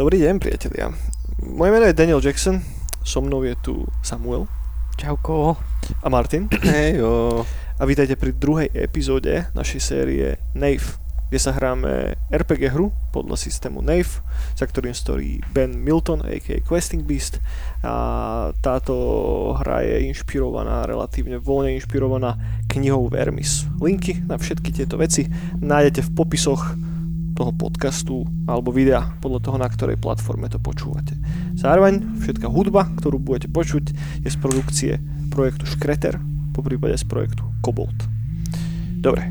Dobrý deň, priatelia. Moje meno je Daniel Jackson, so mnou je tu Samuel. Čauko. A Martin. Hejo. A vítajte pri druhej epizóde našej série Knave, kde sa hráme RPG hru podľa systému Knave, za ktorým stojí Ben Milton, a.k.a. Questing Beast. A táto hra je inšpirovaná, relatívne voľne inšpirovaná knihou Vermis. Linky na všetky tieto veci nájdete v popisoch toho podcastu alebo videa, podľa toho, na ktorej platforme to počúvate. Zároveň všetká hudba, ktorú budete počuť, je z produkcie projektu Škreter, poprípade z projektu Kobold. Dobre,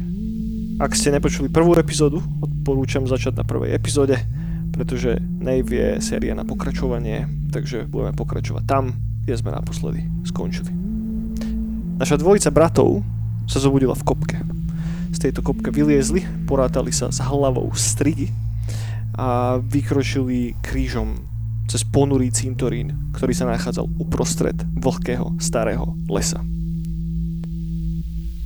ak ste nepočuli prvú epizódu, odporúčam začať na prvej epizóde, pretože Knave je séria na pokračovanie, takže budeme pokračovať tam, kde sme naposledy skončili. Naša dvojica bratov sa zobudila v kopke. Z tejto kopke vyliezli, porátali sa s hlavou strigy a vykročili krížom cez ponurý cintorín, ktorý sa nachádzal uprostred vlhkého starého lesa.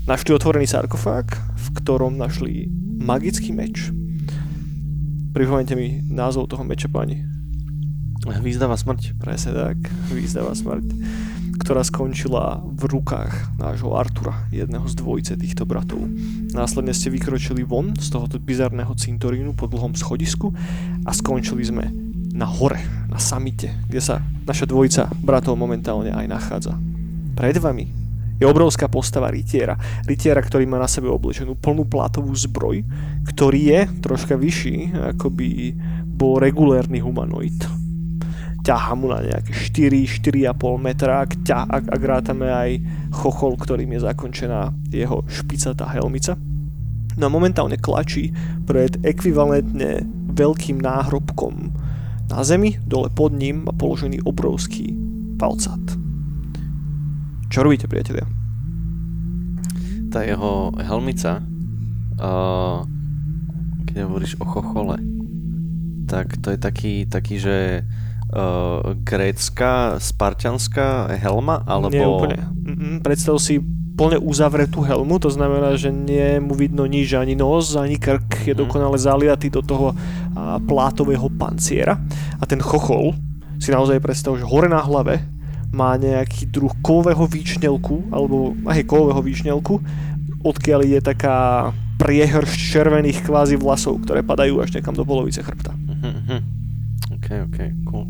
Našli otvorený sarkofág, v ktorom našli magický meč. Pripomeňte mi názov toho meča, páni. Hvízdava smrť. Presne tak, Hvízdava smrť, ktorá skončila v rukách nášho Artura, jedného z dvojice týchto bratov. Následne ste vykročili von z tohoto bizarného cintorínu po dlhom schodisku a skončili sme na hore, na samite, kde sa naša dvojica bratov momentálne aj nachádza. Pred vami je obrovská postava rytiera, ktorý má na sebe oblečenú plnú plátovú zbroj, ktorý je troška vyšší, ako by bol regulérny humanoid. Ťahá mu na nejaké 4,5 metra, ak rátame aj chochol, ktorým je zakončená jeho špicatá helmica. No momentálne klačí pred ekvivalentne veľkým náhrobkom. Na zemi, dole pod ním má položený obrovský palcát. Čo robíte, priatelia? Tá jeho helmica, keď hovoríš o chochole, tak to je taký že grécka, sparťanská helma, alebo... Nie, úplne. Predstav si plne uzavretú helmu, to znamená, že nie mu vidno nič, ani nos, ani krk, je dokonale zaliatý do toho plátového panciera. A ten chochol si naozaj predstav, že hore na hlave má nejaký druh kovového výčnelku, alebo aj kovového výčnelku, odkiaľ je taká priehršť červených kvázi vlasov, ktoré padajú až niekam do polovice chrbta. OK, cool.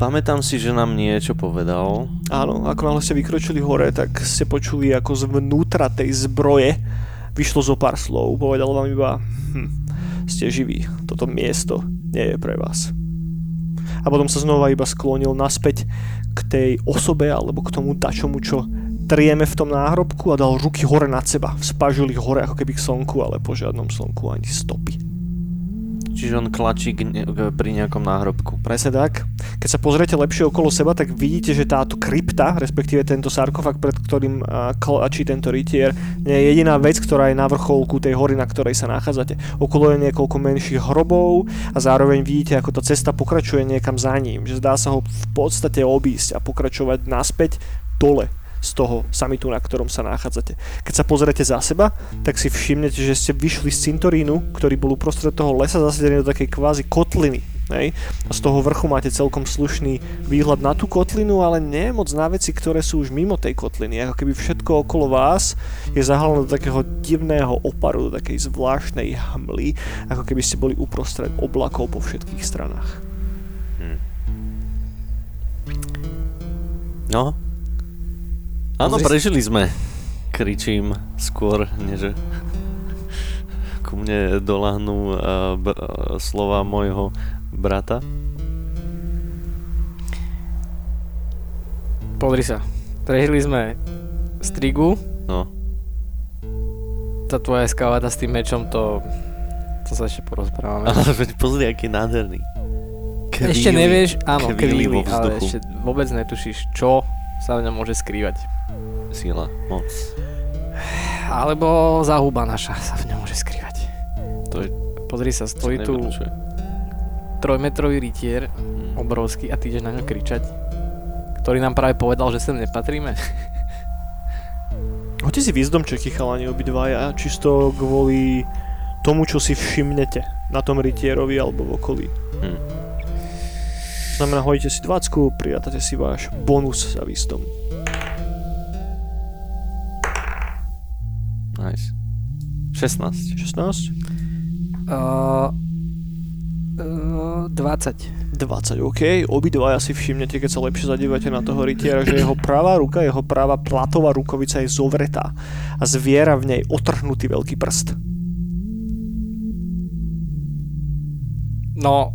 Pamätám si, že nám niečo povedal. Áno, ako náhle ste vykročili hore, tak ste počuli, ako zvnútra tej zbroje vyšlo zo pár slov. Povedal vám iba, ste živí, toto miesto nie je pre vás. A potom sa znova iba sklonil naspäť k tej osobe, alebo k tomu dačomu, čo trieme v tom náhrobku, a dal ruky hore nad seba. Spážil ich hore ako keby k slnku, ale po žiadnom slnku ani stopy. Čiže on klačí pri nejakom náhrobku. Presne tak. Keď sa pozriete lepšie okolo seba, tak vidíte, že táto krypta, respektíve tento sarkofág, pred ktorým klačí tento rytier, nie je jediná vec, ktorá je na vrcholku tej hory, na ktorej sa nachádzate. Okolo je niekoľko menších hrobov a zároveň vidíte, ako tá cesta pokračuje niekam za ním. Že zdá sa ho v podstate obísť a pokračovať naspäť dole z toho samitu, na ktorom sa nachádzate. Keď sa pozriete za seba, tak si všimnete, že ste vyšli z cintorínu, ktorý bol uprostred toho lesa zasadený do takej kvázi kotliny. Hej? A z toho vrchu máte celkom slušný výhľad na tú kotlinu, ale nie moc na veci, ktoré sú už mimo tej kotliny. Ako keby všetko okolo vás je zahalené do takého divného oparu, do takej zvláštnej hmly, ako keby ste boli uprostred oblakov po všetkých stranách. No, áno, prežili sme. Kričím skôr, než ku mne doľahnú slova mojho brata. Pozri sa. Prežili sme strigu. No. Tá tvoja skavata s tým mečom, to sa ešte porozprávame. Ale pozri, aký nádherný. Kvíli, ešte nevieš, áno, kvíli, ale ešte vôbec netušíš, čo sa v ňom môže skrývať. Sila, moc. Alebo záhuba naša sa v ňom môže skrývať. To je... Pozri sa, stojí tu trojmetrový rytier, obrovský, a ty ideš na ňo kričať, ktorý nám práve povedal, že sem nepatríme. Hoďte si výzdom, čo kýchalani obidvaja, čisto kvôli tomu, čo si všimnete. na tom rytierovi alebo v okolí. Znamená, hodíte si 20, pridáte si váš bonus za výstom. Nice. 16. 20, okej. Obidvaja si všimnete, keď sa lepšie zadívate na toho rytiera, že jeho pravá ruka, jeho pravá platová rukavica je zovretá a zviera v nej otrhnutý veľký prst. No,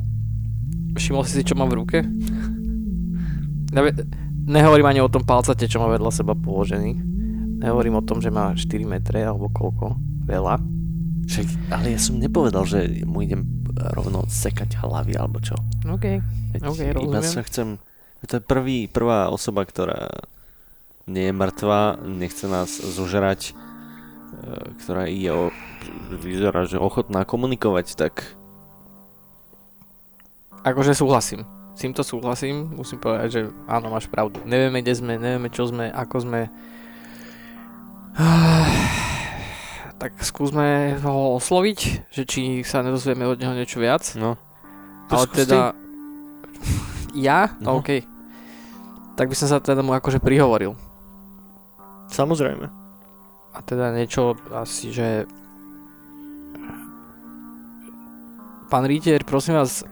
všimol si, čo mám v ruke? Nehovorím ani o tom palcate, čo má vedľa seba položený. Nehovorím o tom, že má 4 metre alebo koľko, veľa. Ale ja som nepovedal, že mu idem rovno sekať hlavy alebo čo. OK, rozumiem. Iba sa chcem... To je prvá osoba, ktorá nie je mŕtva, nechce nás zožrať, ktorá vyzerá, že ochotná komunikovať, tak... Akože súhlasím. S týmto súhlasím, musím povedať, že áno, máš pravdu. Nevieme, kde sme, nevieme, čo sme, ako sme... Tak skúsme ho osloviť, že či sa nedozvieme od neho niečo viac. No. Ale teda... Ja? No. OK. Tak by som sa teda mu akože prihovoril. Samozrejme. A teda niečo asi, že... Pán Rítier, prosím vás...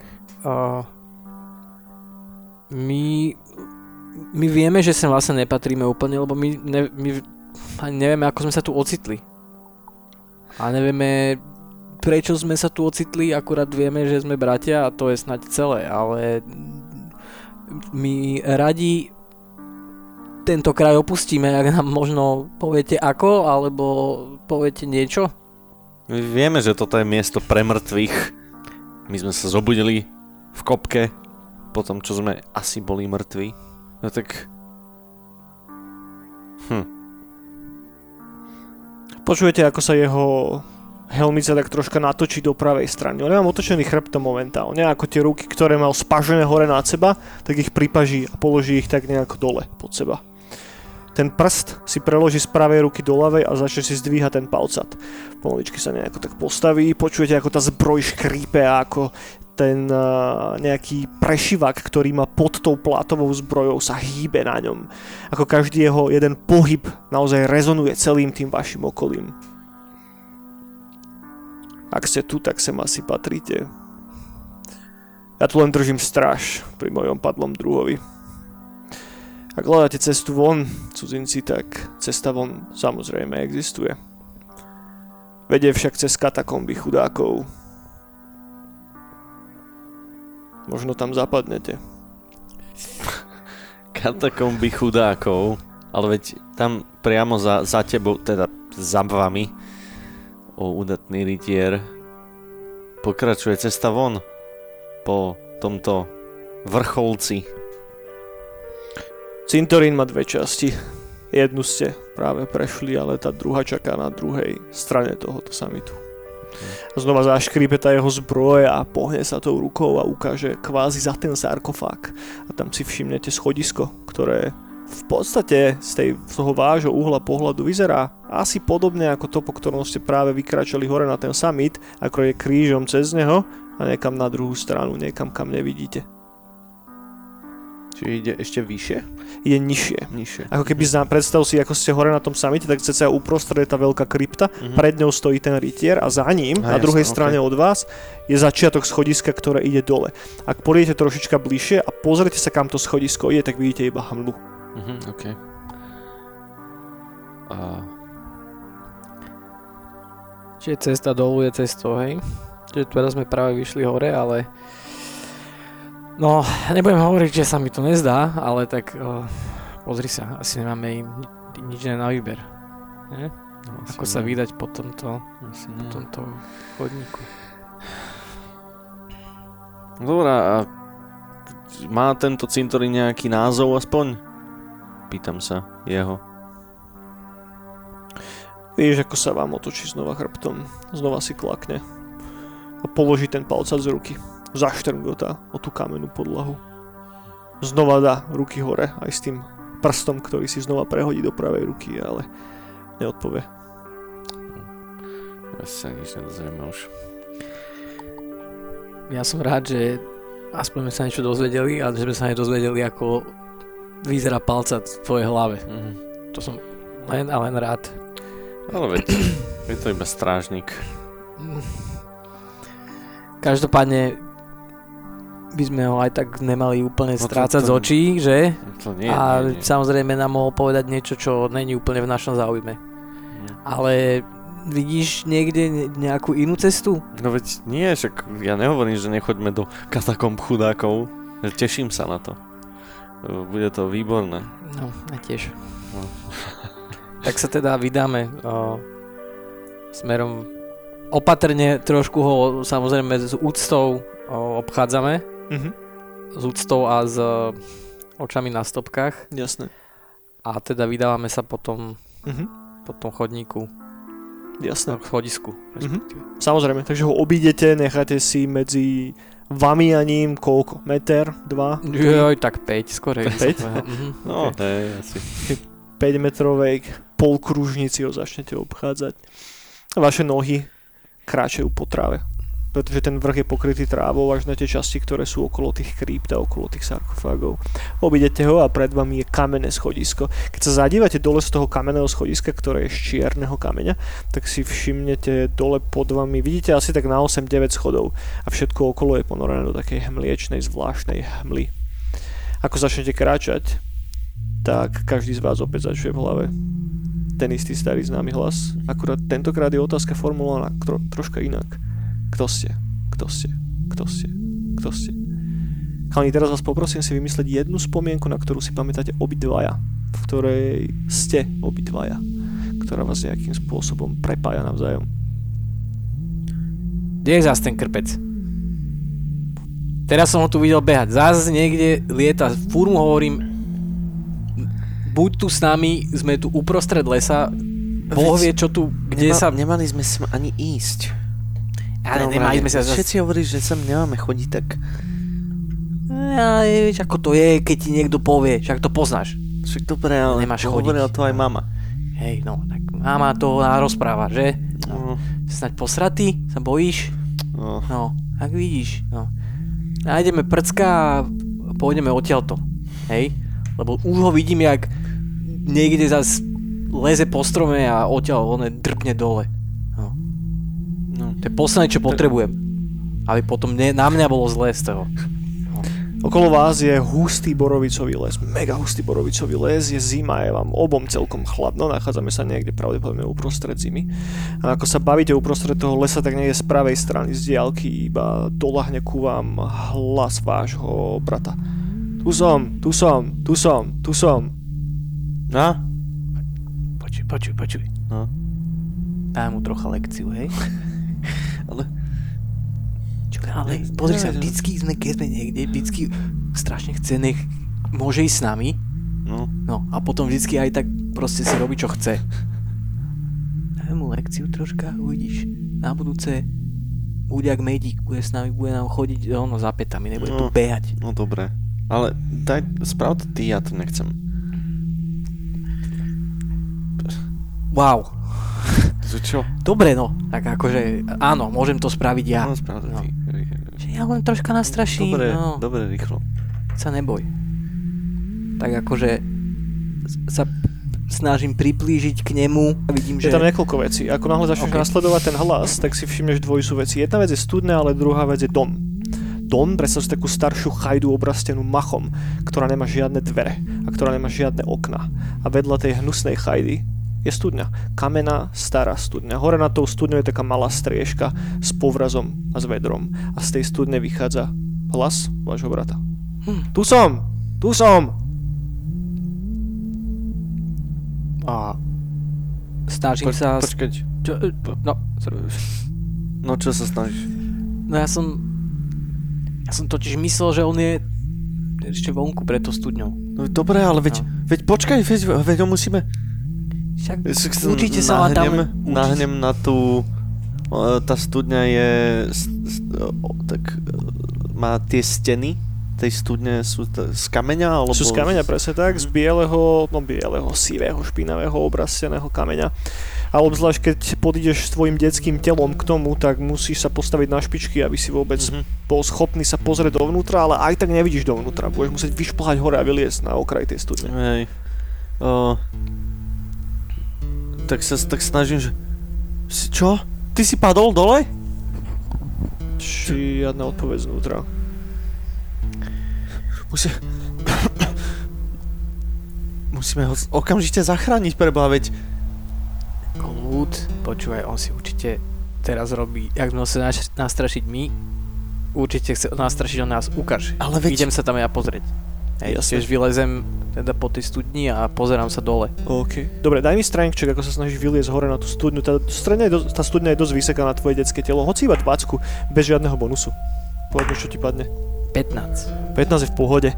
My vieme, že sem vlastne nepatríme úplne, lebo my nevieme, ako sme sa tu ocitli. A nevieme, prečo sme sa tu ocitli, akurát vieme, že sme bratia a to je snáď celé, ale my radi tento kraj opustíme, ak nám možno poviete ako, alebo poviete niečo. My vieme, že toto je miesto pre mŕtvych. My sme sa zobudili v kopke, po tom, čo sme asi boli mŕtvi. No tak... Počujete, ako sa jeho helmica tak troška natočí do pravej strany. On má otočený chrbtom momentálne, ako tie ruky, ktoré mal spažené hore nad seba, tak ich pripaží a položí ich tak nejak dole pod seba. Ten prst si preloží z pravej ruky do ľavej a začne si zdvíhať ten palcat. Pomaličky sa nejako tak postaví, počujete, ako tá zbroj škrípe a ako ten nejaký prešivak, ktorý má pod tou plátovou zbrojou, sa hýbe na ňom. Ako každý jeho jeden pohyb naozaj rezonuje celým tým vašim okolím. Ak ste tu, tak sem asi patríte. Ja tu len držím stráž pri mojom padlom druhovi. Ak hľadáte cestu von, cudzinci, tak cesta von samozrejme existuje. Vedie však cez katakomby chudákov. Možno tam zapadnete. Katakomby chudákov. Ale veď tam priamo za tebou, teda za vami, o udatný rytier, pokračuje cesta von po tomto vrcholci. Cintorín má dve časti. Jednu ste práve prešli, ale tá druhá čaká na druhej strane tohoto samitu. Znova zaškrípe tá jeho zbroja a pohne sa tou rukou a ukáže kvázi za ten sarkofág. A tam si všimnete schodisko, ktoré v podstate z toho vášho uhla pohľadu vyzerá asi podobne ako to, po ktorom ste práve vykračali hore na ten summit, ako je krížom cez neho a niekam na druhú stranu, niekam kam nevidíte. Čiže ide ešte vyššie? Ide nižšie. Ako keby predstav si, ako ste hore na tom samite, tak ceca uprostred je tá veľká krypta, pred ňou stojí ten rytier a za ním, na druhej strane od vás, je začiatok schodiska, ktoré ide dole. Ak pôjdete trošička bližšie a pozrite sa, kam to schodisko ide, tak vidíte iba hmlu. OK. Čiže cesta dolu je cestou, hej? Čiže teraz sme práve vyšli hore, ale... No, nebudem hovoriť, že sa mi to nezdá, ale tak pozri sa, asi nemáme nič na výber, ne? No, ako sa vydať po tomto chodníku. Dobrá, a má tento cintorín nejaký názov aspoň? Pýtam sa jeho. Vieš, ako sa vám otočí znova chrbtom, znova si klakne a položí ten palcac z ruky. Zaštrngotá o tú kamennú podlahu. Znova dá ruky hore, aj s tým prstom, ktorý si znova prehodí do pravej ruky, ale neodpovie. Ja sa nič nedozrieme už. ja som rád, že aspoň sme sa niečo dozvedeli a že sme sa aj dozvedeli, ako vyzerá palca v tvojej hlave. Mm-hmm. To som len a len rád. Ale veď, je to iba strážnik. Každopádne by sme ho aj tak nemali úplne strácať z očí, že? To nie. Samozrejme nám mohol povedať niečo, čo není úplne v našom záujme. Nie. Ale vidíš niekde nejakú inú cestu? No veď nie, však ja nehovorím, že nechoďme do katakomb chudákov. Teším sa na to. Bude to výborné. No, ja tiež. No. Tak sa teda vydáme smerom opatrne, trošku ho samozrejme s úctou obchádzame. Mm-hmm. S úctou a s očami na stopkách. Jasné. A teda vydávame sa potom po tom chodníku. Jasné. V chodisku. Mm-hmm. Samozrejme, takže ho obídete, necháte si medzi vami a ním koľko? Meter? 2? Joj, tak 5 skorej. 5? No, to je asi. 5 metrovej polkružnici ho začnete obchádzať. Vaše nohy kráčajú po tráve, pretože ten vrch je pokrytý trávou až na tie časti, ktoré sú okolo tých krypt a okolo tých sarkofágov. Obídete ho a pred vami je kamenné schodisko. Keď sa zadívate dole z toho kamenného schodiska, ktoré je z čierneho kameňa, tak si všimnete dole pod vami, vidíte asi tak na 8-9 schodov a všetko okolo je ponorené do takej hmliečnej, zvláštnej hmly. Ako začnete kráčať, tak každý z vás opäť začuje v hlave ten istý starý známy hlas, akurát tentokrát je otázka formulovaná troška inak. Kto ste? Kto ste? Kto ste? Kto ste? Chalani, teraz vás poprosím si vymyslieť jednu spomienku, na ktorú si pamätáte obidvaja, v ktorej ste obidvaja, ktorá vás nejakým spôsobom prepája navzájom. Kde je zás ten krpec? Teraz som ho tu videl behať. Zás niekde lieta. Fúr mu hovorím, buď tu s nami, sme tu uprostred lesa, Boh vie čo tu, kde sa... Nemali sme sem ani ísť. Ale nemali sme sa zase... Všetci hovorí, že sem nemáme chodiť, tak... Ale vieš, ako to je, keď ti niekto povie, však to poznáš. Však dobre, ale nemáš chodiť. Hovorila to aj mama. Hej, no, tak mama to rozpráva, že? No. Snaď posratý, sa bojíš? No. No, tak vidíš, no. Nájdeme prcka a pôjdeme odtiaľto, hej? Lebo už ho vidím, jak niekde zase leze po strome a odtiaľ on drpne dole. To je posledné, čo potrebujem, aby potom na mňa bolo zlé z toho. No. Okolo vás je hustý borovicový les, mega hustý borovicový les, je zima, je vám obom celkom chladno, nachádzame sa niekde pravdepodobne uprostred zimy. A ako sa bavíte uprostred toho lesa, tak niekde z pravej strany z diaľky iba doľahne ku vám hlas vášho brata. Tu som, tu som, tu som, tu som. No? Počuj. No? Daj mu trocha lekciu, hej? Ale... Čo, ale pozri sa, vždycky sme, keď sme niekde, vždycky strašne chce, nech môže ísť s nami. No. No a potom vždycky aj tak proste si robí, čo chce. Dáme mu lekciu troška, uvidíš. Na budúce bude jak medík, bude s nami, bude nám chodiť za pätami, nebude tu behať. No dobre, ale daj, sprav to ty, ja to nechcem. Wow. Čo? Dobre, no, tak akože, áno, môžem to spraviť ja. No, spravte ty. Že ja len troška nastraším. Dobre, no. Dobre, rýchlo. Sa neboj. Tak akože sa snažím priplížiť k nemu a vidím, že... Je tam niekoľko vecí. Ako náhle začneš nasledovať ten hlas, tak si všimneš dvojicu vecí. Jedna vec je studňa, ale druhá vec je dom. Dom, predstav si takú staršiu chajdu obrastenú machom, ktorá nemá žiadne dvere a ktorá nemá žiadne okna. A vedľa tej hnusnej chajdy je studňa. Kamená, stará studňa. Hore na tou studňou je taká malá striežka s povrazom a s vedrom. A z tej studne vychádza hlas vášho brata. Tu som! Tu som! A... Snažím sa... Počkať. No čo sa snažíš? No ja som totiž myslel, že on je ešte vonku pred tou studňou. No dobre, ale veď počkaj, veď ho musíme... Však určite sa vám tam... Nahnem na tú... Tá studňa je... tak... Má tie steny? Tej studne sú z kameňa? Alebo... Sú z kameňa, presne tak. Z bieleho, sivého, špinavého, obrasteného kameňa. a obzvlášť keď podídeš svojim detským telom k tomu, tak musíš sa postaviť na špičky, aby si vôbec bol schopný sa pozrieť dovnútra, ale aj tak nevidíš dovnútra, budeš musieť vyšplhať hore a vyliesť na okraj tej studne. Hej. Tak sa tak snažím, že... Čo? Ty si padol dole? Žiadna odpoveď znútra. Musíme ho okamžite zachrániť, prebaviť. Kľud, počúvaj, on si určite teraz robí, jak sme sa nastrašiť my, určite chce nastrašiť on nás, ukáž. Ale veď... Idem sa tam ja pozrieť. Hej, tiež vylezem teda po tej studni a pozerám sa dole. OK. Dobre, daj mi strength check, ako sa snažíš vyliezť hore na tú studňu. Tá studňa je dosť vysoká na tvoje detské telo, hoci iba 20, bez žiadneho bonusu. Povedme, čo ti padne. 15 je v pohode.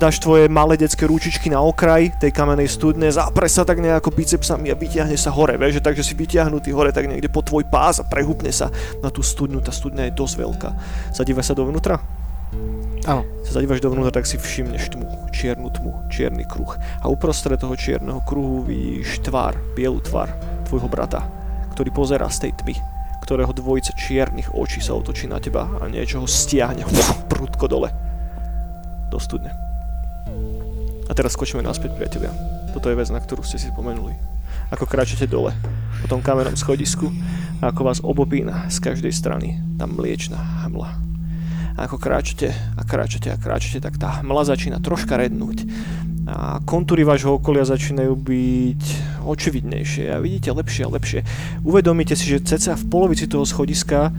Dáš tvoje malé detské ručičky na okraj tej kamenej studne, zapre sa tak nejako bicepsami a vyťahne sa hore, vieš, takže si vyťahnutý hore tak niekde po tvoj pás a prehúpne sa na tú studňu, tá studňa je dosť veľká. Zadívaš sa dovnútra? Áno. Sa zadívaš dovnútra, tak si všimneš tmu, čierny kruh. A uprostred toho čierneho kruhu vidíš tvár, bielu tvár tvojho brata, ktorý pozerá z tej tmy, ktorého dvojica čiernych očí sa otočí na teba a niečo ho stiahne prudko dole do studne. A teraz skočíme naspäť, priatelia. Toto je vec, na ktorú ste si spomenuli. Ako kráčete dole po tom kamennom schodisku a ako vás obopína z každej strany tá mliečna hmla. A ako kráčate, tak tá hmla začína troška rednúť. A kontúry vášho okolia začínajú byť očividnejšie a vidíte lepšie a lepšie. Uvedomíte si, že cca v polovici toho schodiska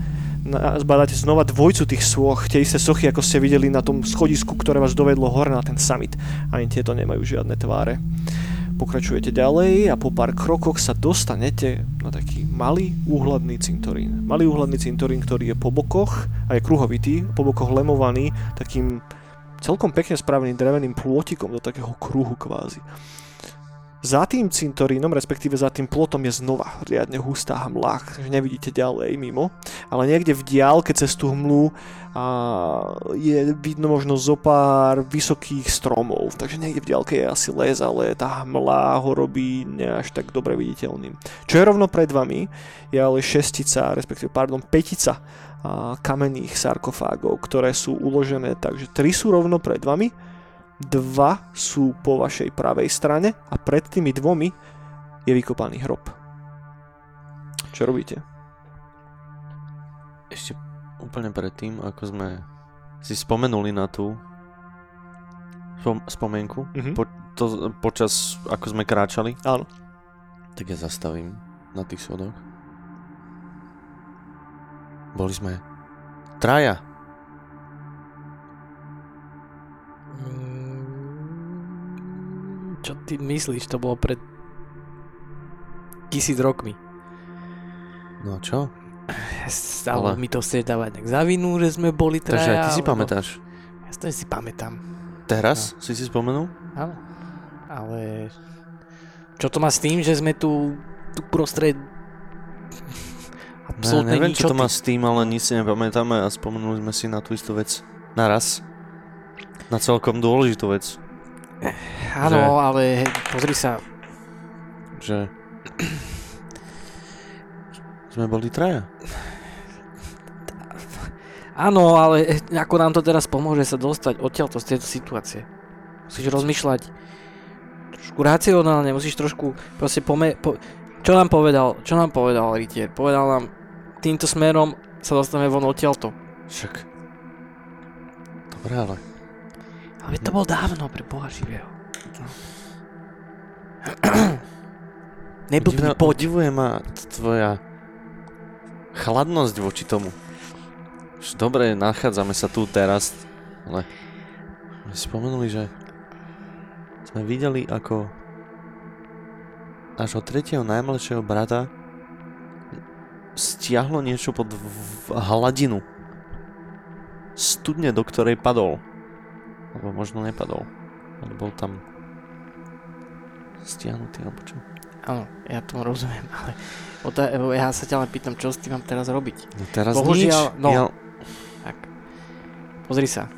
zbadáte znova dvojcu tých sôch, tie isté sochy, ako ste videli na tom schodisku, ktoré vás dovedlo hore na ten summit. Ani tieto nemajú žiadne tváre. Pokračujete ďalej a po pár krokoch sa dostanete na taký malý úhľadný cintorín. Malý úhľadný cintorín, ktorý je po bokoch a je kruhovitý, po bokoch lemovaný takým celkom pekne spraveným dreveným plôtikom do takého kruhu kvázi. Za tým cintorínom, respektíve za tým plotom je znova riadne hustá hmla, takže nevidíte ďalej mimo, ale niekde v diaľke cez tú hmlu je vidno možno zo pár vysokých stromov, takže niekde v diaľke je asi les, ale tá hmla ho robí ne až tak dobre viditeľným. Čo je rovno pred vami, je ale pätica kamenných sarkofágov, ktoré sú uložené, takže 3 sú rovno pred vami, 2 sú po vašej pravej strane a pred tými dvomi je vykopaný hrob. Čo robíte? Ešte úplne predtým, ako sme si spomenuli na tú spomienku, počas ako sme kráčali. Áno. Tak ja zastavím na tých schodoch. Boli sme traja. Čo ty myslíš? To bolo pred 1000 rokmi. No čo? Stalo mi to stretávať tak za vinu, že sme boli traja. Takže ty si pamätáš? Ja to si pamätám. Teraz no. si spomenul? Áno. Ale čo to má s tým, že sme tu prostred... Absolutne neviem, čo to má s tým, ale nič si nepamätáme a spomenuli sme si na tú istú vec naraz. Na celkom dôležitú vec. Áno, že... ale pozri sa. Že... sme boli traja. Áno, ale ako nám to teraz pomôže sa dostať odtiaľto z tejto situácie? Musíš rozmýšľať trošku racionálne, musíš trošku proste Čo nám povedal Rytier? Povedal nám, týmto smerom sa dostaneme von odtiaľto. Však. Dobre, ale... Ale to bol dávno, pre Boha živého. No. Neblbni, poď. Udivuje ma tvoja chladnosť voči tomu. Už dobre, nachádzame sa tu teraz, ale... My spomenuli, že... Sme videli, ako... Nášho tretieho najmladšieho brata stiahlo niečo pod hladinu studne, do ktorej padol. Alebo možno nepadol. Ale bol tam stiahnutý, alebo čo? Áno, ja tomu rozumiem, ale ja sa ťa len pýtam, čo s tým mám teraz robiť? No teraz nič. Tak. Pozri sa.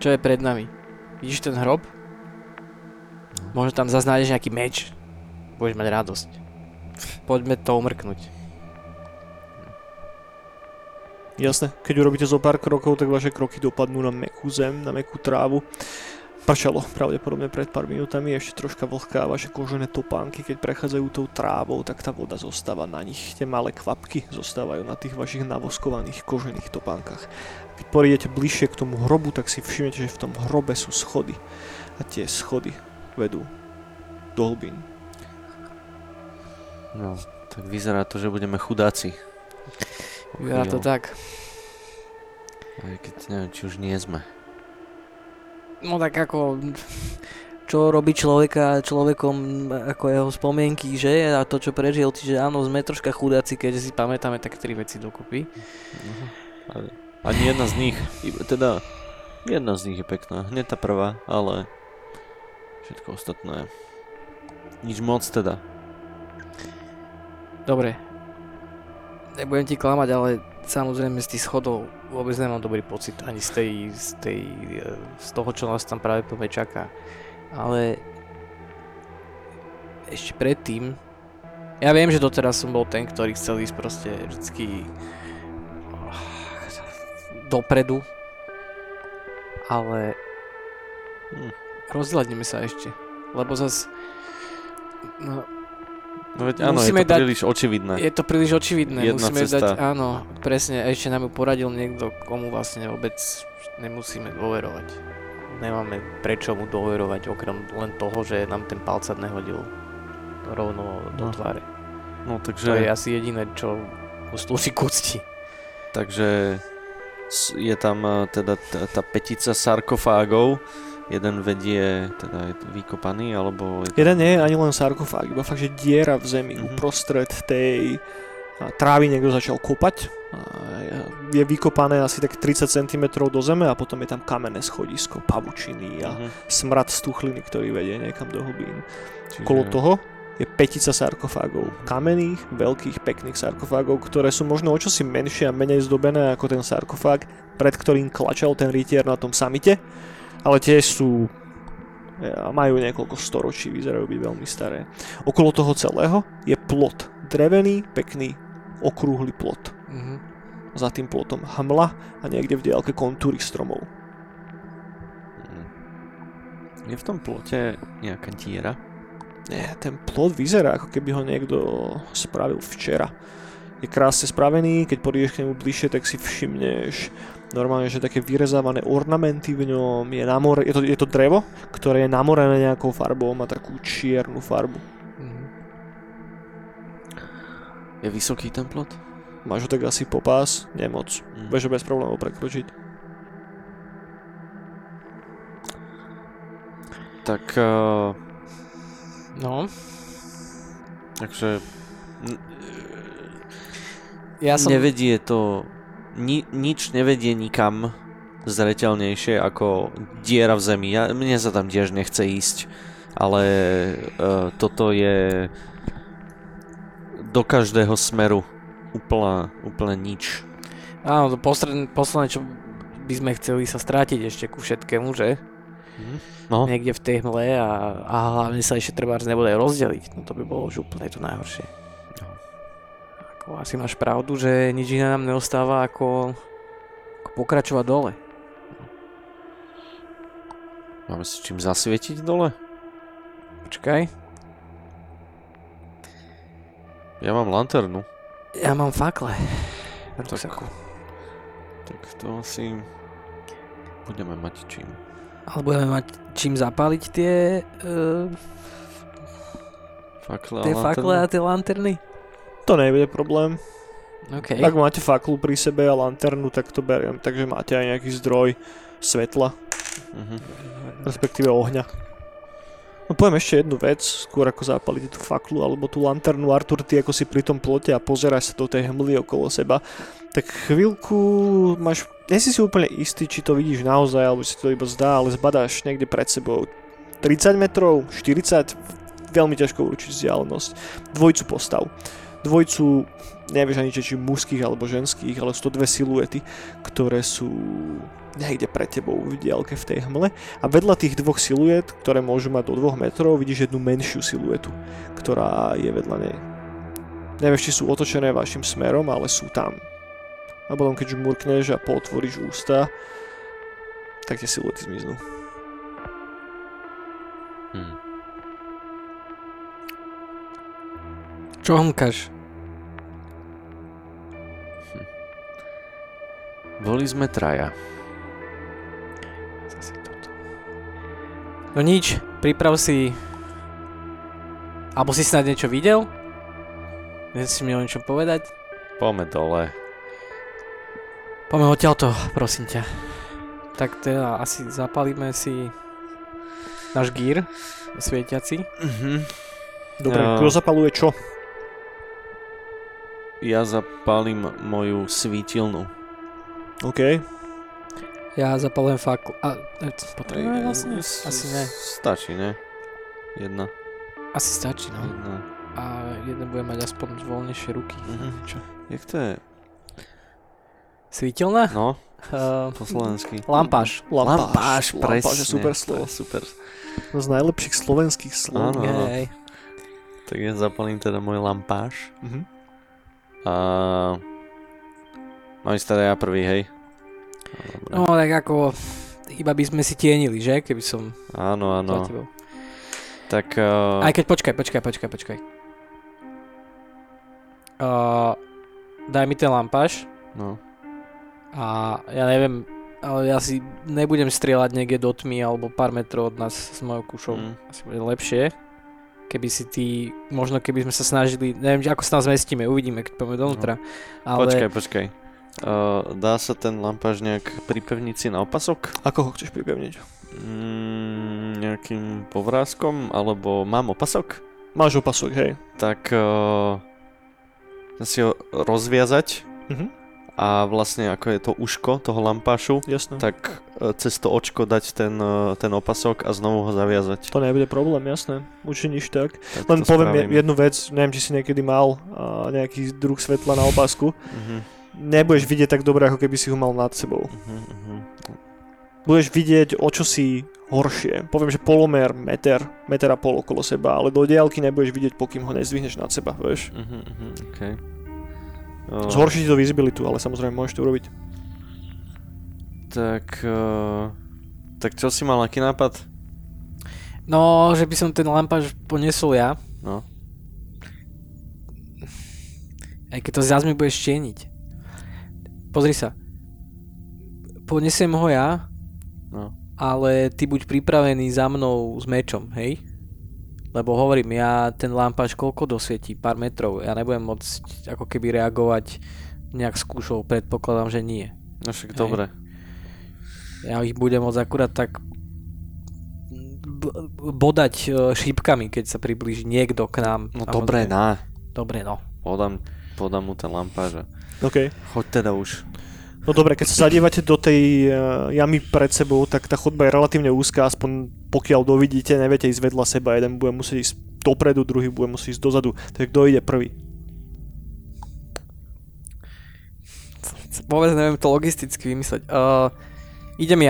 Čo je pred nami? Vidíš ten hrob? No. Možno tam zase nájdeš nejaký meč. Budeš mať radosť. Poďme to umrknúť. Jasné, keď urobíte zo pár krokov, tak vaše kroky dopadnú na mäkkú zem, na mäkkú trávu. Pršalo, pravdepodobne pred pár minútami, ešte troška vlhká, vaše kožené topánky, keď prechádzajú tou trávou, tak tá voda zostáva na nich. Tie malé kvapky zostávajú na tých vašich navoskovaných kožených topánkach. Keď pôjdete bližšie k tomu hrobu, tak si všimnete, že v tom hrobe sú schody. A tie schody vedú do hlbín. No, tak vyzerá to, že budeme chudáci. Vyzerá to tak. Aj keď neviem, či už nie sme. No tak ako, čo robí človeka človekom, ako jeho spomienky, že? A to, čo prežil, čiže áno, sme troška chudáci, keďže si pamätáme tak tri veci dokopy. Ani jedna z nich, teda jedna z nich je pekná, hneď tá prvá, ale všetko ostatné. Nič moc teda. Dobre. Nebudem ti klamať, ale samozrejme z tých schodov vôbec nemám dobrý pocit, ani z toho, čo nás tam práve poďme čaká. Ale ešte predtým, ja viem, že doteraz som bol ten, ktorý chcel ísť proste vždycky dopredu, ale rozhľadneme sa ešte, lebo zase... No, veď áno, musíme je to príliš očividné. Je to príliš očividné, jedna musíme cesta. Dať, áno, presne, ešte nám ju poradil niekto, komu vlastne vôbec nemusíme dôverovať. Nemáme prečo mu dôverovať, okrem len toho, že nám ten palcát nehodil rovno do tváre. No, takže... To je asi jediné, čo slúži k úcti. Takže je tam teda tá petica sarkofágov. Jeden vedie, teda je vykopaný, alebo... Je to... Jeden nie je ani len sarkofág, iba fakt, že diera v zemi, uprostred tej trávy niekto začal kopať. Je vykopané asi tak 30 cm do zeme a potom je tam kamenné schodisko, pavučiny a smrad stuchliny, ktorý vedie niekam do hlbín. Čiže... Kolo toho je petica sarkofágov, kamenných, veľkých, pekných sarkofágov, ktoré sú možno očosi menšie a menej zdobené ako ten sarkofág, pred ktorým klačal ten rytier na tom samite. Ale tie sú, majú niekoľko storočí, vyzerajú byť veľmi staré. Okolo toho celého je plot. Drevený, pekný, okrúhly plot. Za tým plotom hmla a niekde v diaľke kontúry stromov. Je v tom plote nejaká diera? Nie, ten plot vyzerá, ako keby ho niekto spravil včera. Je krásne spravený, keď pôjdeš k nemu bližšie, tak si všimneš... Normálne, že také vyrezávané ornamenty v ňom, je to drevo, ktoré je namorené nejakou farbou, má takú čiernu farbu. Je vysoký ten plot? Máš ho tak asi po pás, nemoc. Budeš ho bez problémov prekročiť. Tak... No. Takže... Nevedie to... Nič nevedie nikam zreteľnejšie ako diera v zemi. Mne sa tam tiež nechce ísť, ale toto je do každého smeru úplne nič. Áno, to posledné, čo by sme chceli sa strátiť ešte ku všetkému, že? No. Niekde v tej hmle a hlavne sa ešte trebárs nebude rozdeliť. No to by bolo už úplne to najhoršie. Asi máš pravdu, že nič iné nám neostáva ako pokračovať dole. Máme si čím zasvietiť dole? Počkaj. Ja mám lanternu. Ja mám fakle. Tak to asi budeme mať čím. Ale budeme mať čím zapáliť tie... fakle a tie lanterny. To nebude problém. Okay. Ak máte faklu pri sebe a lanternu, tak to beriem, takže máte aj nejaký zdroj svetla, respektíve ohňa. No poviem ešte jednu vec, skôr ako zapaliť tú faklu alebo tú lanternu. Artur, ty ako si pri tom plote a pozeráš sa do tej hmly okolo seba, tak chvíľku máš, nie si si úplne istý, či to vidíš naozaj, alebo si to iba zdá, ale zbadáš niekde pred sebou 30 metrov, 40, veľmi ťažko určiť vzdialenosť, dvojcu postav. Dvojcu, nevieš ani či mužských alebo ženských, ale sú to dve siluety, ktoré sú niekde pred tebou v diaľke v tej hmle. A vedľa tých dvoch siluet, ktoré môžu mať do 2 metrov, vidíš jednu menšiu siluetu, ktorá je vedľa nej. Neviem, či sú otočené vašim smerom, ale sú tam. A potom, keď žmurkneš a potvoríš ústa, tak tie siluety zmiznú. Čo honkáš? Boli sme traja. No nič, priprav si... Alebo si snad niečo videl? Nechceš mi o niečo povedať? Poďme dole. Poďme odtiaľto, prosím ťa. Tak teda asi zapalíme si náš gír svietiaci. Dobre, kto zapaluje čo? Ja zapalím moju svítilnú. OK. Ja zapalujem faklu. A potrebujem vlastne? Asi ne. Stačí, ne? Jedna. Asi stačí, no. Jedna. A jedna bude mať aspoň voľnejšie ruky. Čo? Jak to je? Svítilná? No. Po slovensky. Lampáš. Lampáš, presne. Lampáš je super slovo. Super. No z najlepších slovenských slov. Áno, áno. Tak ja zapalím teda môj lampáš. A... Mám ísť teda ja prvý, hej? Dobre. No tak ako, iba by sme si tienili, že? Keby som... Áno, áno. Tak... Aj keď počkaj. Daj mi ten lampáš. No. A ja neviem, ale ja si nebudem strieľať niekde do tmy alebo pár metrov od nás s mojou kušou. Asi bude lepšie. Keby si ty, možno keby sme sa snažili, neviem, ako sa tam zmestíme, uvidíme, keď poďme donútra. Ale... Počkaj. Dá sa ten lampáž nejak pripevniť si na opasok? Ako ho chceš pripevniť? Nejakým povrázkom, alebo mám opasok? Máš opasok, hej. Tak si ho rozviazať a vlastne ako je to uško toho lampášu, tak cez to očko dať ten opasok a znovu ho zaviazať. To nebude problém, jasné. Učiníš tak. Len poviem jednu vec, neviem, či si niekedy mal nejaký druh svetla na opasku. Nebudeš vidieť tak dobre, ako keby si ho mal nad sebou. Budeš vidieť o čosi horšie. Poviem, že polomer, meter a pol okolo seba, ale do diaľky nebudeš vidieť, pokým ho nezdvihneš nad seba, vieš. Okay. Zhorší ti to visibilitu, ale samozrejme môžeš to urobiť. Tak... Tak čo si mal, aký nápad? No, že by som ten lampáž poniesol ja. No. Aj keď to zás mi budeš štieniť. Pozri sa, ponesiem ho ja, ale ty buď pripravený za mnou s mečom, hej? Lebo hovorím, ja ten lampáč koľko dosvietí, pár metrov, ja nebudem môcť ako keby reagovať nejak s kúšou, predpokladám, že nie. No však dobre. Ja ich budem môcť akurát tak bodať šípkami, keď sa priblíži niekto k nám. No dobre, na. Dobre, no. Podám mu ten lampáž. OK. Choď teda už. No dobre, keď sa zadievate do tej jamy pred sebou, tak tá chodba je relatívne úzká, aspoň pokiaľ dovidíte, neviete ísť vedľa seba. Jeden bude musieť ísť dopredu, druhý bude musieť ísť dozadu. Takže kto ide prvý? Vôbec neviem to logisticky vymysleť. Idem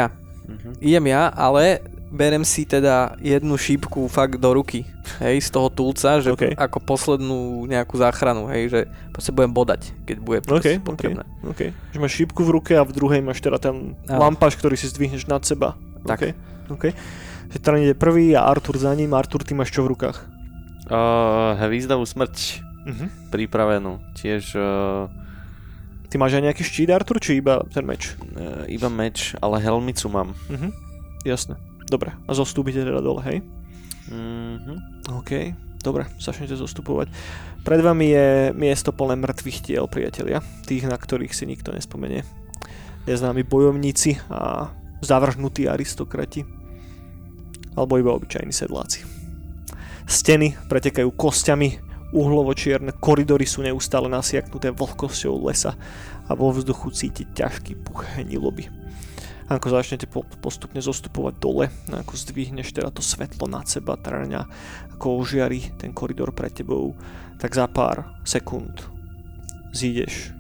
ja. Ale berem si teda jednu šípku fakt do ruky, hej, z toho tulca, že ako poslednú nejakú záchranu, hej, že proste budem bodať, keď bude potrebné. OK. Že máš šípku v ruke a v druhej máš teda ten lampáš, ktorý si zdvihneš nad seba. Tak. OK. Že teda ide prvý a Artur za ním. Artur, ty máš čo v rukách? Hvízdavu smrť. Pripravenú. Tiež... Ty máš aj nejaký štít, Artur, či iba ten meč? Iba meč, ale helmicu mám. Jasné. Dobre, a zostúpite teda dole, hej? OK, dobre, začnete zostupovať. Pred vami je miesto plné mŕtvych tiel, priatelia. Tých, na ktorých si nikto nespomenie. Neznámi bojovníci a zavrhnutí aristokrati. Alebo iba obyčajní sedláci. Steny pretekajú kosťami, uhlovočierne koridory sú neustále nasiaknuté vlhkosťou lesa a vo vzduchu cítiť ťažký puch hniloby. Ako začnete postupne zostupovať dole, ako zdvihneš teda to svetlo nad seba, trňa, ako ožiari ten koridor pred tebou, tak za pár sekúnd zídeš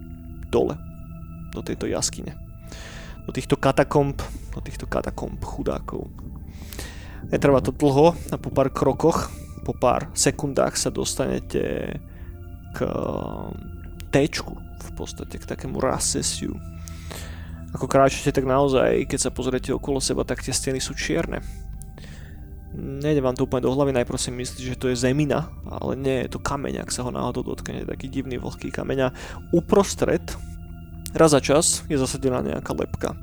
dole, do tejto jaskyne. Do týchto katakomb chudákov. Netrvá to dlho a po pár krokoch, po pár sekundách sa dostanete k k téčku, v podstate, k takému rasesiu. Ako kráčate, tak naozaj, keď sa pozriete okolo seba, tak tie steny sú čierne. Nejde vám to úplne do hlavy, najprv si myslíte, že to je zemina, ale nie, je to kameň, ak sa ho náhodou dotknete, taký divný vlhký kameň a uprostred, raz za čas, je zasadená nejaká lebka.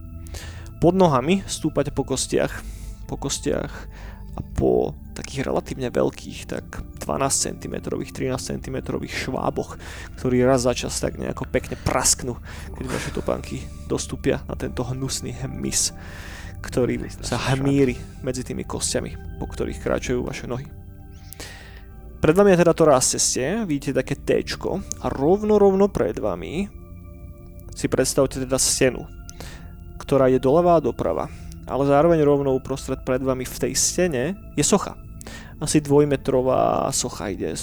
Pod nohami stúpate po kostiach a po takých relatívne veľkých, tak 12 cm, 13 cm šváboch, ktorí raz za čas tak nejako pekne prasknú, keď vaše topánky dostúpia na tento hnusný hmyz, ktorý sa hmíri medzi tými kostiami, po ktorých kráčajú vaše nohy. Pred vami je teda to ráscestie, vidíte také téčko a rovno pred vami si predstavte teda stenu, ktorá je doľava a doprava, ale zároveň rovno uprostred pred vami v tej stene je socha. Asi 2-metrová socha, ide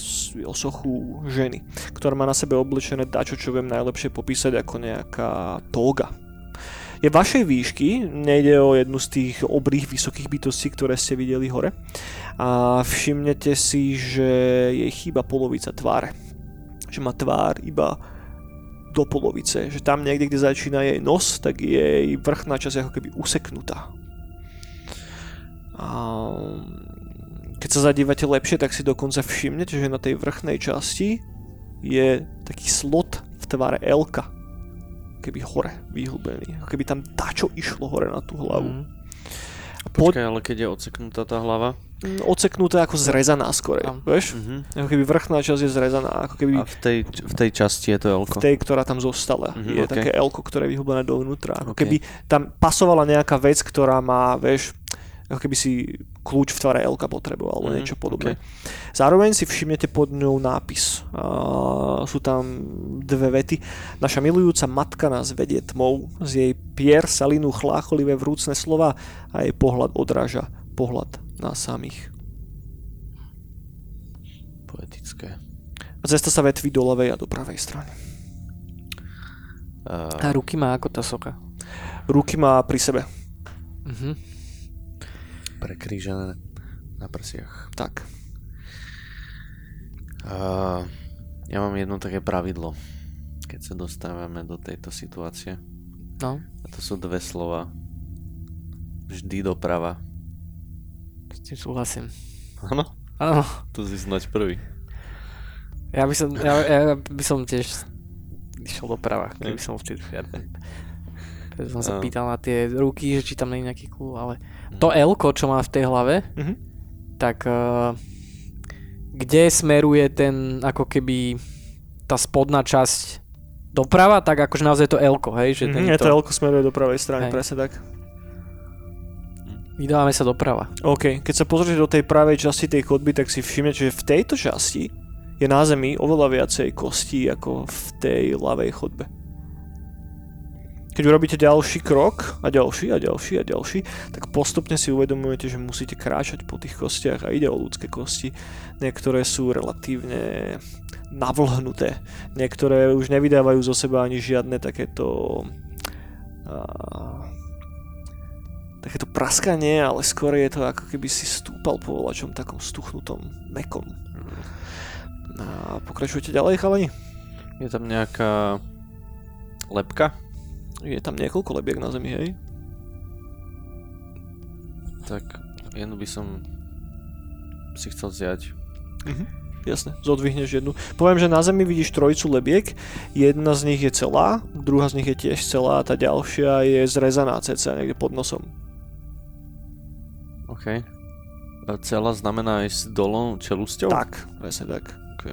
o sochu ženy, ktorá má na sebe oblečené dačo, čo viem najlepšie popísať ako nejaká tóga. Je vašej výšky, nejde o jednu z tých obrých vysokých bytostí, ktoré ste videli hore, a všimnete si, že jej chýba polovica tváre. Že má tvár iba do polovice, že tam niekde, kde začína jej nos, tak jej vrchná časť je ako keby useknutá. A keď sa zadívate lepšie, tak si dokonca všimnete, že na tej vrchnej časti je taký slot v tvare L-ka, keby hore vyhlbený, ako keby tam dačo išlo hore na tú hlavu. A počkaj, ale keď je odseknutá tá hlava? Odseknutá ako zrezaná skorej, vieš? Ako keby vrchná časť je zrezaná, ako keby... A v tej časti je to L-ko? V tej, ktorá tam zostala. Je také L-ko, ktoré je vyhubené dovnútra. Ako keby tam pasovala nejaká vec, ktorá má, vieš, ako keby si kľúč v tvare L-ka potreboval, alebo niečo podobné. Okay. Zároveň si všimnete pod ňou nápis. Sú tam dve vety. Naša milujúca matka nás vedie tmou. Z jej pier sa linú chlácholivé vrúcne slova a jej pohľad odráža pohľad na samých. Poetické. A cesta sa vetví do ľavej a do pravej strany. A ruky má ako tá soka? Ruky má pri sebe. Prekrížené na prsiach. Tak. Ja mám jedno také pravidlo, keď sa dostávame do tejto situácie. No. A to sú dve slova. Vždy doprava. S tým súhlasím. Áno? Áno. Tu si znač prvý. Ja by som tiež išiel doprava, keby som v tých žiadnej. Preto som sa pýtal na tie ruky, že či tam nie je nejaký kľú, ale... To L-ko, čo má v tej hlave, tak kde smeruje ten, ako keby tá spodná časť doprava, tak akože naozaj to L-ko, hej? Že je to L-ko smeruje do pravej strany, hej. Presne tak. Vydávame sa doprava. OK, keď sa pozriete do tej pravej časti tej chodby, tak si všimnete, že v tejto časti je na zemi oveľa viacej kostí ako v tej ľavej chodbe. Keď urobíte ďalší krok a ďalší, tak postupne si uvedomujete, že musíte kráčať po tých kostiach a ide o ľudské kosti. Niektoré sú relatívne navlhnuté, niektoré už nevydávajú zo seba ani žiadne takéto praskanie, ale skôr je to ako keby si stúpal po voľačom takom stuchnutom mekom. A pokračujete ďalej, chalani? Je tam nejaká lebka? Je tam niekoľko lebiek na zemi, hej? Tak jednu by som si chcel zjať. Jasne, zodvihneš jednu. Poviem, že na zemi vidíš trojicu lebiek, jedna z nich je celá, druhá z nich je tiež celá a tá ďalšia je zrezaná ceca niekde pod nosom. OK. A celá znamená aj s dolnou čelusťou? Tak, presne tak. OK.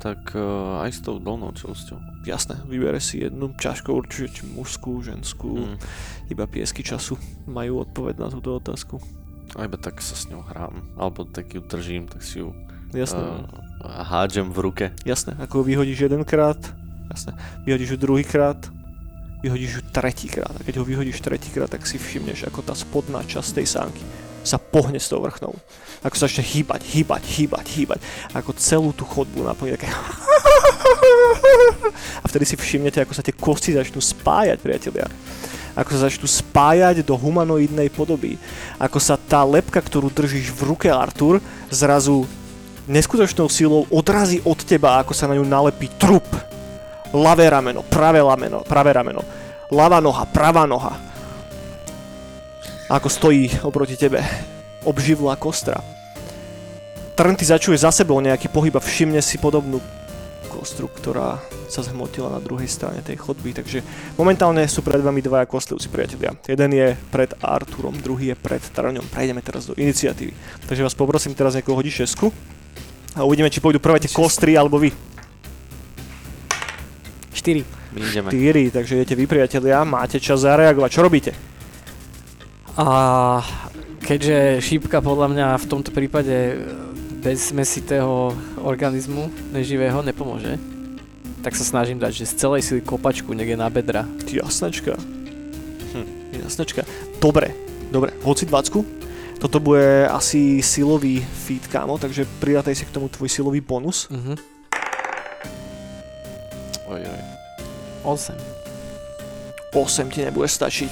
Tak aj s tou dolnou čelusťou. Jasné, vybere si jednu čašku, určite či mužskú, ženskú, iba piesky času majú odpoveď na túto otázku. A iba tak sa s ňou hrám, alebo tak ju držím, tak si ju hádžem v ruke. Jasné, ako vyhodíš jedenkrát, vyhodíš ju druhýkrát, vyhodíš ju tretíkrát. A keď ho vyhodíš tretíkrát, tak si všimneš, ako tá spodná časť tej sánky sa pohne s tou vrchnou. Ako sa začne hýbať. Ako celú tú chodbu naplní také... A vtedy si všimnete, ako sa tie kosti začnú spájať, priatelia. Ako sa začnú spájať do humanoidnej podoby. Ako sa tá lebka, ktorú držíš v ruke, Artur, zrazu neskutočnou silou odrazí od teba, ako sa na ňu nalepí trup. Ľavé rameno, pravé rameno, ľavá noha, pravá noha. Ako stojí oproti tebe obživlá kostra. Trn, ty začuješ za sebou nejaký pohyb a všimne si podobnú kostru, ktorá sa zhmotila na druhej strane tej chodby, takže momentálne sú pred vami dvaja kostlivci, priatelia. Jeden je pred Arturom, druhý je pred Trňom. Prejdeme teraz do iniciatívy. Takže vás poprosím teraz niekoho hodí šesku a uvidíme, či pôjdu prvé tie kostry alebo vy. 4. My ideme. 4, takže idete vy, priatelia, máte čas zareagovať. Čo robíte? A keďže šípka podľa mňa v tomto prípade bez mesitého organizmu neživého nepomôže, tak sa snažím dať, že z celej sily kopačku niekde na bedra. Jasnačka. Jasnačka. Dobre, hoď si 20. Toto bude asi silový feed, kámo, takže pridataj si k tomu tvoj silový bonus. Mhm. Ojoj. 8 ti nebude stačiť.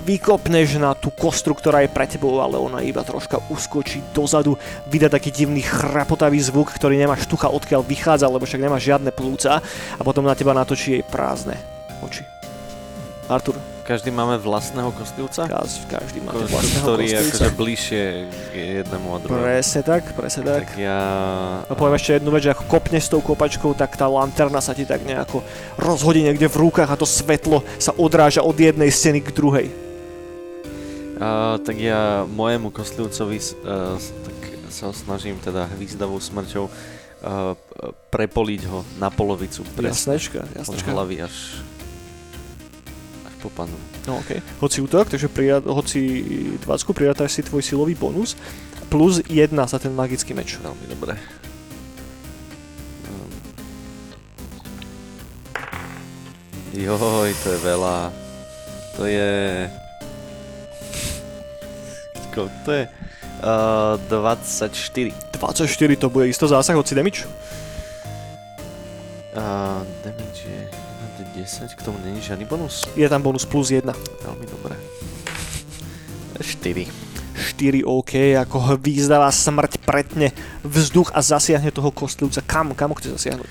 Vykopneš na tú kostru, ktorá je pre tebou, ale ona iba troška uskočí dozadu, vydá taký divný chrapotavý zvuk, ktorý nemáš tucha odkiaľ vychádza, lebo však nemáš žiadne plúca a potom na teba natočí jej prázdne oči. Artur. Každý máme vlastného kostlivca? Každý máme vlastného kostlivca. Ktorý je akože bližšie k jednému a druhému. Presne tak. Tak ja... No poviem ešte jednu vec, že ako kopneš s tou kopačkou, tak tá lanterna sa ti tak nejako rozhodí niekde v rukách a to svetlo sa odráža od jednej steny k druhej. Tak ja mojemu kostlivcovi tak sa snažím teda hvízdavou smrťou prepoliť ho na polovicu. Jasnečka. Od hlavy až... popanu. No okej. Okay. Hoci útok, takže hoci 20, pridáš si tvoj silový bonus plus 1 za ten magický meč. Veľmi dobre. 2. To je veľa. To je 24. 24 to bude isto zásah, hoci damage. Damage je 10, k tomu není žiadny bonus. Je tam bonus plus 1. Veľmi dobré. 4, OK, ako hvízdavá smrť pretne vzduch a zasiahne toho kostlivca. Kam chce zasiahnuť?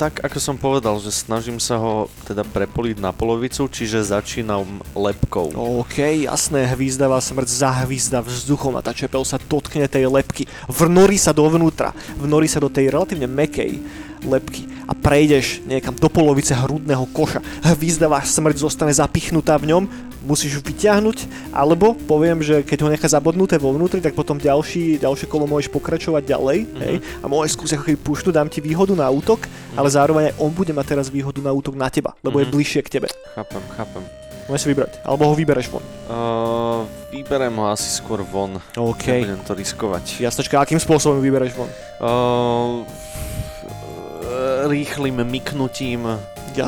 Tak, ako som povedal, že snažím sa ho teda prepoliť na polovicu, čiže začínam lepkou. OK, jasné, hvízdavá smrť zahvízda vzduchom a tá čepel sa dotkne tej lepky. Vnorí sa dovnútra, vnorí sa do tej relatívne mäkkej lepky a prejdeš niekam do polovice hrudného koša. Hvízdavá smrť zostane zapichnutá v ňom, musíš ju vyťahnuť, alebo poviem, že keď ho nechá zabodnuté vo vnútri, tak potom ďalšie kolo môžeš pokračovať ďalej, hej? A môžeš skúsiť ako puštu, dám ti výhodu na útok, ale zároveň aj on bude mať teraz výhodu na útok na teba, lebo je bližšie k tebe. Chápem. Môžeš si vybrať, alebo ho vybereš von. Vyberem ho asi skôr von. OK. Nebudem to riskovať. Jasnočka, akým spôsobom vybereš von? Rýchlym myknutím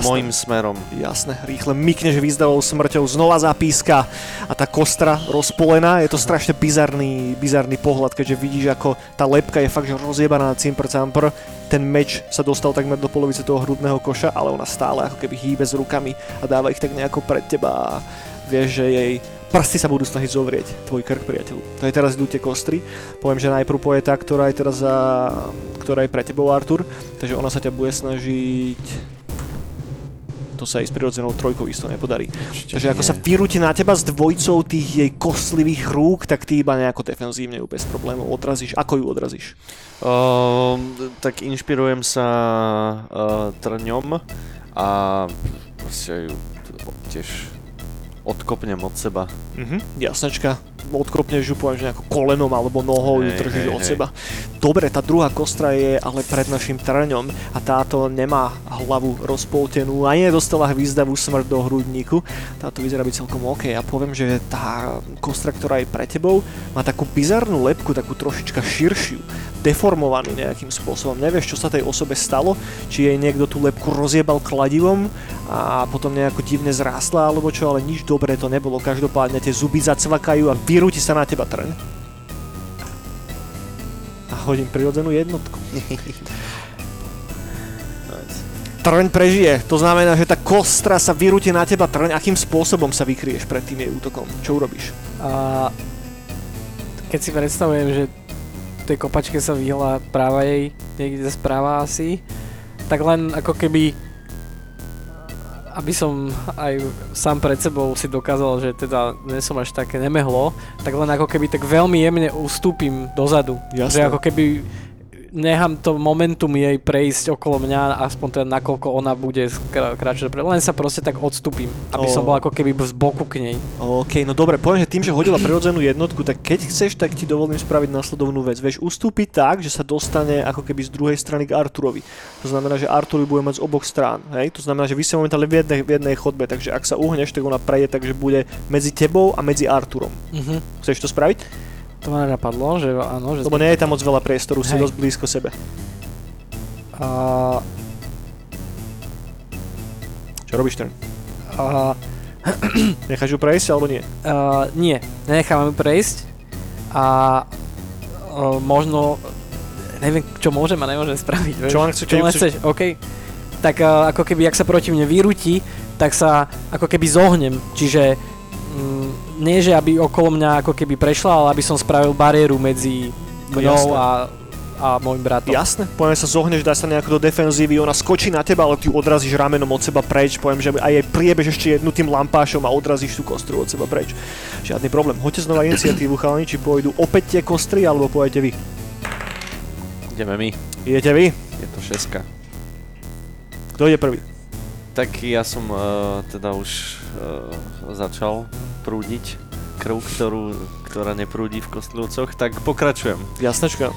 mojím smerom. Jasné, rýchle mykneš výzdavou smrťou, znova zapíska a tá kostra rozpolená, je to strašne bizarný pohľad, keďže vidíš, ako tá lepka je fakt, že rozjebaná na cimpr-campr, ten meč sa dostal takmer do polovice toho hrudného koša, ale ona stále ako keby hýbe s rukami a dáva ich tak nejako pred teba a vieš, že jej prsty sa budú snažiť zovrieť, tvoj krk, priateľu. Takže teraz idú tie kostry. Poviem, že najprv poje tá, ktorá je pre tebou, Artur. Takže ona sa ťa bude snažiť... To sa aj s prirodzenou trojkou isto nepodarí. Takže ako sa vyrúti na teba s dvojicou tých jej kostlivých rúk, tak ty iba nejako defenzívne ju bez problémov odrazíš. Ako ju odrazíš? Tak inšpirujem sa trňom a proste ju tiež... Odkopnem od seba. Jasnačka. Odkopneš ju, poviem, že nejako kolenom alebo nohou ju držíš od seba. Dobre, tá druhá kostra je ale pred našim trňom a táto nemá hlavu rozpoltenú, ani nedostala hvízdavú smrť do hrudníku. Táto vyzerá byť celkom OK. Ja poviem, že tá kostra, ktorá je pre tebou, má takú bizarnú lebku, takú trošička širšiu, deformovanú nejakým spôsobom. Nevieš, čo sa tej osobe stalo, či jej niekto tú lebku rozjebal kladivom a potom nejako divne zrástla alebo čo, ale nič dobre to nebolo. Každopádne tie zuby zacvakajú a vyrúti sa na teba trň. A hodím prirodzenú jednotku. Trň prežije, to znamená, že tá kostra sa vyrúti na teba trň. Akým spôsobom sa vykryješ pred tým jej útokom? Čo urobíš? Keď si predstavujem, že tej kopačke sa vyhla práva jej, niekde správa asi. Tak len ako keby, aby som aj sám pred sebou si dokázal, že teda nie som až také nemehlo, tak len ako keby tak veľmi jemne ustúpim dozadu. Jasne. Že ako keby nechám to momentum jej prejsť okolo mňa, aspoň teda nakoľko ona bude kráčať dopredu. Len sa proste tak odstúpim, aby som bol ako keby z boku k nej. OK, no dobre, poviem, že tým, že hodila prirodzenú jednotku, tak keď chceš, tak ti dovolím spraviť nasledovnú vec. Vieš ustúpiť tak, že sa dostane ako keby z druhej strany k Arturovi. To znamená, že Artur bude mať z oboch strán, hej? To znamená, že vy ste momentálne v jednej chodbe, takže ak sa uhneš, tak ona prejde, takže bude medzi tebou a medzi Arturom. Mm-hmm. Chceš to spraviť? To ma napadlo, že áno, že... Lebo nie je tam moc veľa priestoru, si dosť blízko sebe. Čo robíš ten? Necháš ju prejsť, alebo nie? Nie, nenechám ju prejsť a možno... Neviem, čo môžem a nemôžem spraviť. Čo len chceš? OK. Tak ako keby, ak sa proti mne vyrúti, tak sa ako keby zohnem, čiže... nie, že aby okolo mňa ako keby prešla, ale aby som spravil bariéru medzi mnou a môjim bratom. Jasné, poviem sa zohneš, dá sa nejako do defenzívy, ona skočí na teba, ale ty ju odrazíš ramenom od seba preč, poviem, že aj jej priebež ešte jednu tým lampášom a odrazíš tú kostru od seba preč. Žiadny problém. Hoďte znova iniciatívu, chalani, či pôjdu opäť tie kostry, alebo pôjdete vy. Ideme my. Idete vy? Je to šestka. Kto ide prvý? Tak ja som teda už začal prúdiť krv, ktorá neprúdi v kostľovcoch, tak pokračujem. Jasnečka.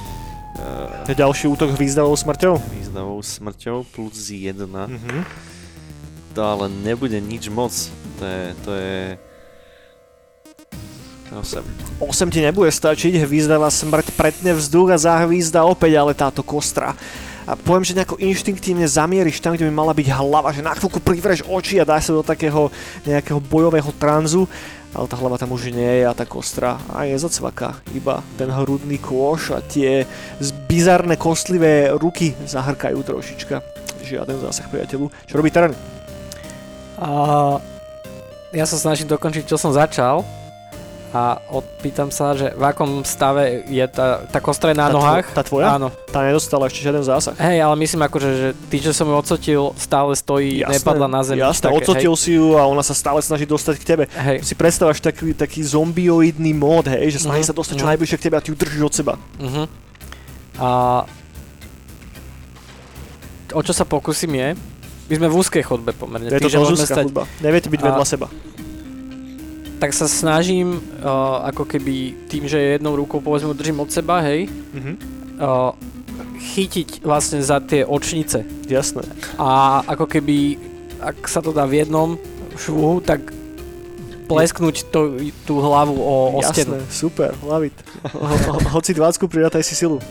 Je ďalší útok hvízdavou smrťou? Hvízdavou smrťou plus 1. Mm-hmm. To ale nebude nič moc. To je... 8 ti nebude stačiť, hvízdava smrť pretne vzduch a zahvízda opäť, ale táto kostra. A poviem, že nejako inštinktívne zamieriš tam, kde by mala byť hlava, že na chvíľku privreš oči a dáš sa do takého nejakého bojového tranzu, ale tá hlava tam už nie je a tá kostra aj nezacvaká, iba ten hrudný kôš a tie bizarné kostlivé ruky zahrkajú trošička. Žiaden zásah priateľu. Čo robí Taran? Ja sa snažím dokončiť, čo som začal a odpýtam sa, že v akom stave je tá kostra na nohách. Tá tvoja? Áno. Tá nedostala ešte žiaden zásah. Hej, ale myslím akože, že ty, čo som ju odsotil, stále stojí, jasné, nepadla na zemi. Jasné, odsotil si ju a ona sa stále snaží dostať k tebe. Hej. Si predstaváš taký zombioidný mód, hej, že snaží sa dostať čo najbližšie k tebe a ty ju držíš od seba. Uh-huh. A... O čo sa pokúsim je, my sme v úzkej chodbe pomerne. Je to dosť úzká chodba, neviete byť vedľa seba. Tak sa snažím, ako keby tým, že jednou rukou povedzme držím od seba, hej, chytiť vlastne za tie očnice. Jasné. A ako keby, ak sa to dá v jednom švuhu, tak plesknúť tú hlavu o stenu. Jasné, super, hlavit. Hoci 20, pridataj si silu.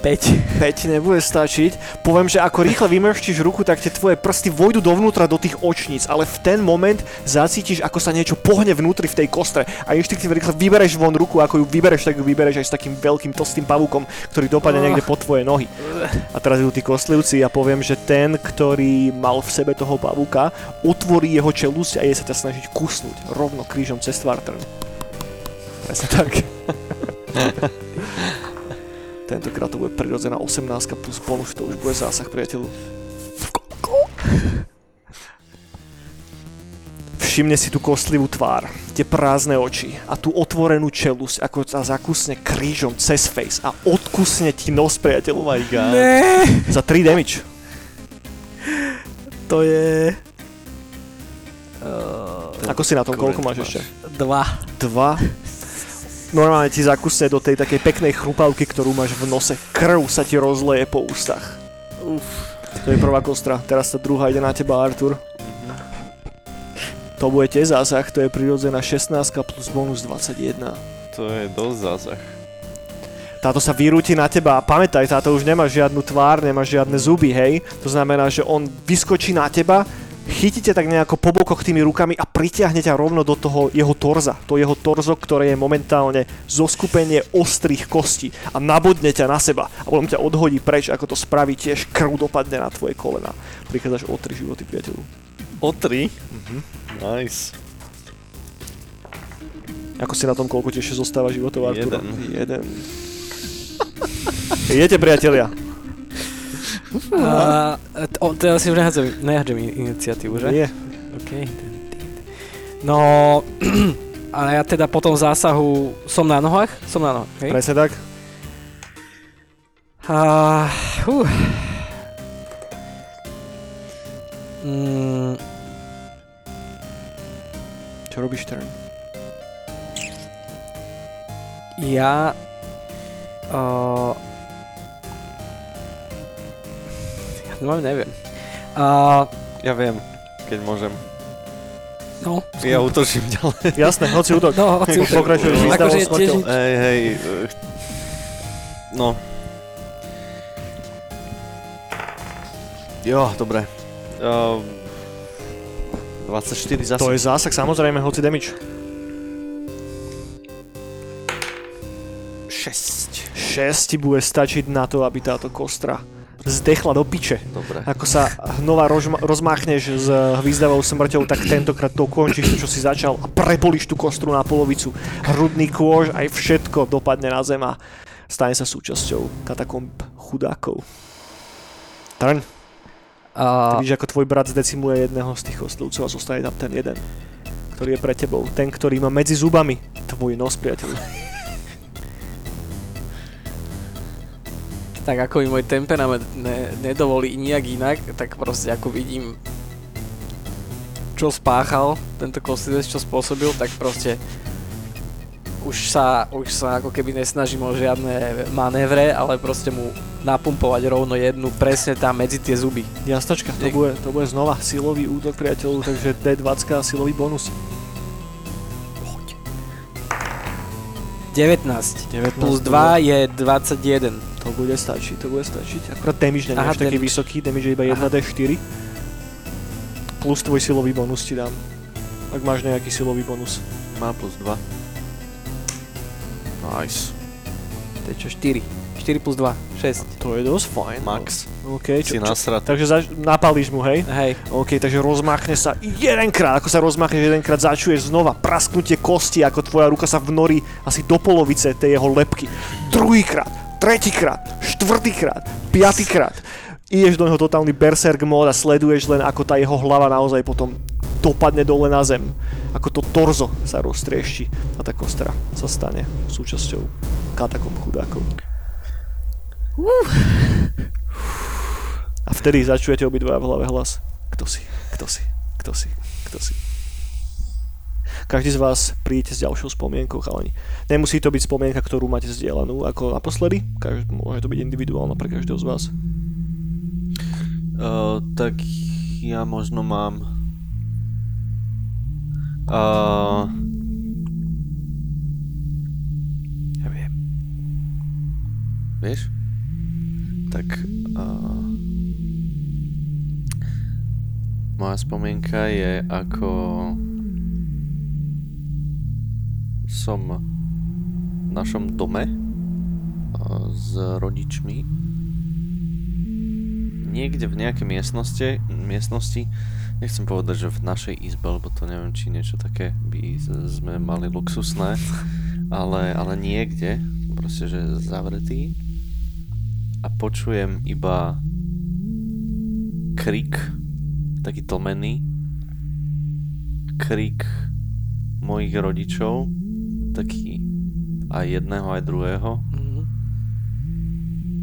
Peť nebude stačiť. Poviem, že ako rýchle vymrštíš ruku, tak tie tvoje prsty vojdu dovnútra do tých očníc, ale v ten moment zacítiš, ako sa niečo pohne vnútri v tej kostre a inštinktivne rýchle vybereš von ruku, ako ju vybereš, tak ju vybereš aj s takým veľkým tlstým pavúkom, ktorý dopadne niekde pod tvoje nohy. A teraz idú tí kostlivci a poviem, že ten, ktorý mal v sebe toho pavúka, otvorí jeho čelusť a je sa ťa snažiť kusnúť rovno krížom cez tvár. Presne tak. Tentokrát to bude prirodzená 18 plus bonus, to už bude zásah priateľu. Všimne si tú kostlivú tvár, tie prázdne oči a tú otvorenú čelusť, ako sa zakusne krížom cez face a odkusne ti nos, priateľu. Oh my god. Nee. Za 3 damage. To je... Ako si na tom, koľko máš ešte? 2. Normálne ti zakusne do tej takej peknej chrupavky, ktorú máš v nose. Krv sa ti rozleje po ústach. Uf. To je prvá kostra. Teraz tá druhá ide na teba, Artur. To bude tiež zásah, to je prirodzená 16 plus bonus 21. To je dosť zásah. Táto sa vyrúti na teba a pamätaj, táto už nemá žiadnu tvár, nemá žiadne zuby, hej? To znamená, že on vyskočí na teba, chytíte tak nejako po bokoch tými rukami a pritiahne ťa rovno do toho jeho torza. To jeho torzo, ktoré je momentálne zoskupenie ostrých kostí a nabodne ťa na seba a potom ťa odhodí preč, ako to spraví tiež krv dopadne na tvoje kolena. Prichádzaš o 3 životy, priateľu. O 3. Nice. Ako si na tom, koľko ti ešte zostáva životov, Artur? Jeden. Jete, priatelia. Teraz si už nehádžem iniciatívu, že? Nie. OK. No, ale ja teda po tom zásahu som na nohách? Som na nohách, hej? Presne tak. Čo robíš, Turn? Ja... Ja normálne neviem. Ja viem, keď môžem. No. Ja útočím ďalej. Jasné, hoci útok. No, hoci útok. Pokračuješ výzdavou smrťou. Hej. No. Jo, dobre. 24 zásah. To je zásah, samozrejme, hoci damage. 6 bude stačiť na to, aby táto kostra zdechla do piče. Dobre. Ako sa hnova rozmáchneš s hvízdavou smrťou, tak tentokrát to ukončíš to, čo si začal a prebolíš tú kostru na polovicu. Hrudný kôž, aj všetko dopadne na zem a stane sa súčasťou katakomb chudákov. Trň. Ty vidíš, ako tvoj brat zdecimuje jedného z tých kostlúcov a zostane tam ten jeden, ktorý je pre tebou. Ten, ktorý má medzi zubami tvoj nos, priateľ. Tak ako mi môj temperament nedovolí nijak inak, tak proste ako vidím, čo spáchal tento kostlivec, čo spôsobil, tak proste už sa ako keby nesnažím o žiadne manévre, ale proste mu napumpovať rovno jednu presne tam medzi tie zuby. Jasnačka, to bude znova silový útok, priateľu, takže D20 silový bonus. 19 plus 2 je 21. To bude stačiť. Akurát damage nemáš taký vysoký, damage je iba 1D4. Plus tvoj silový bonus ti dám. Ak máš nejaký silový bonus. Má plus 2. Nice. To je čo, 4. 4 plus 2, 6. A to je dosť fajn. Max. OK, si nasrat. Takže napalíš mu, hej? Hej. OK, takže rozmáchne sa jedenkrát. Ako sa rozmáchneš jedenkrát, začuješ znova prasknutie kosti, ako tvoja ruka sa vnorí asi do polovice tej jeho lebky. Druhýkrát, tretíkrát, štvrtýkrát, piatýkrát. Ideš do neho totálny berserk mód a sleduješ len, ako tá jeho hlava naozaj potom dopadne dole na zem. Ako to torzo sa roztriešti a tá kostra sa stane súčasťou katakomb chudákov. A vtedy začujete obidvaja v hlave hlas. Kto si? Každý z vás príjete s ďalšou spomienkou, chalani. Nemusí to byť spomienka, ktorú máte zdieľanú ako naposledy. Môže to byť individuálna pre každého z vás. Tak ja možno mám... Ja viem. Vieš? Tak moja spomienka je, ako som v našom dome s rodičmi niekde v nejakej miestnosti, nechcem povedať, že v našej izbe, lebo to neviem, či niečo také by sme mali luxusné, ale niekde, proste, že zavretý. A počujem iba krik, taký tlmený, krik mojich rodičov, taký aj jedného, aj druhého,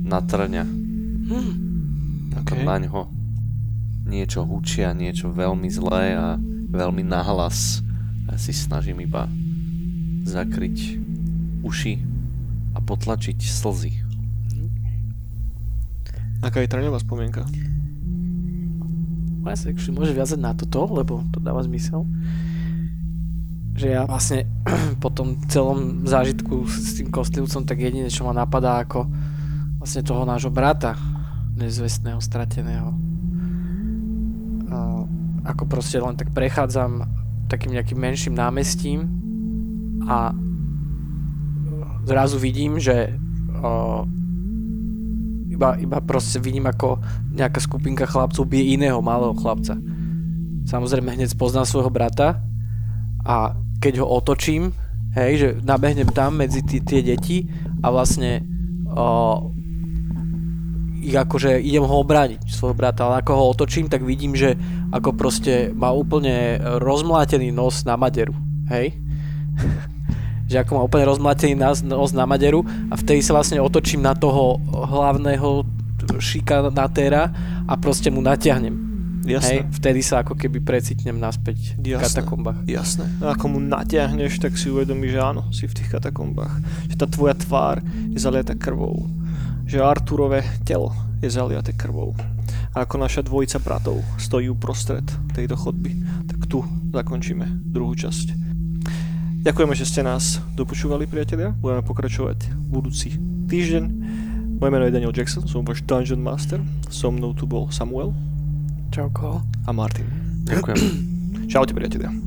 na Trňa. Okay. Na ňo niečo hučia, niečo veľmi zlé a veľmi nahlas. Ja si snažím iba zakryť uši a potlačiť slzy. Aká je Trňová spomienka? Ja sa môžem viazať na toto, lebo to dáva zmysel. Že ja vlastne po tom celom zážitku s tým kostlivcom, tak jedine, čo ma napadá, ako vlastne toho nášho brata, nezvestného, strateného. Ako proste len tak prechádzam takým nejakým menším námestím a zrazu vidím, že iba proste vidím, ako nejaká skupinka chlapcov bije iného malého chlapca. samozrejme hneď spoznám svojho brata a keď ho otočím, hej, že nabehnem tam medzi tie deti a vlastne akože idem ho obrániť, svojho brata, ale ako ho otočím, tak vidím, že ako proste má úplne rozmlátený nos na maderu, hej? Že ako má úplne rozmlátený nos na maderu a vtedy sa vlastne otočím na toho hlavného šikanatéra a proste mu natiahnem. Jasné. Hej, vtedy sa ako keby precitnem naspäť v katakombách. Jasné. A ako mu natiahneš, tak si uvedomíš, že áno, si v tých katakombách. Že tá tvoja tvár je zaliata krvou. Že Arturové telo je zaliaté krvou. A ako naša dvojica bratov stojí uprostred tejto chodby, tak tu zakončíme druhú časť. Ďakujeme, že ste nás dopočúvali, priatelia. Budeme pokračovať budúci týždeň. Moje meno je Daniel Jackson, som váš Dungeon Master. So mnou tu bol Samuel Čauko a Martin. Ďakujem. Čaute, priatelia.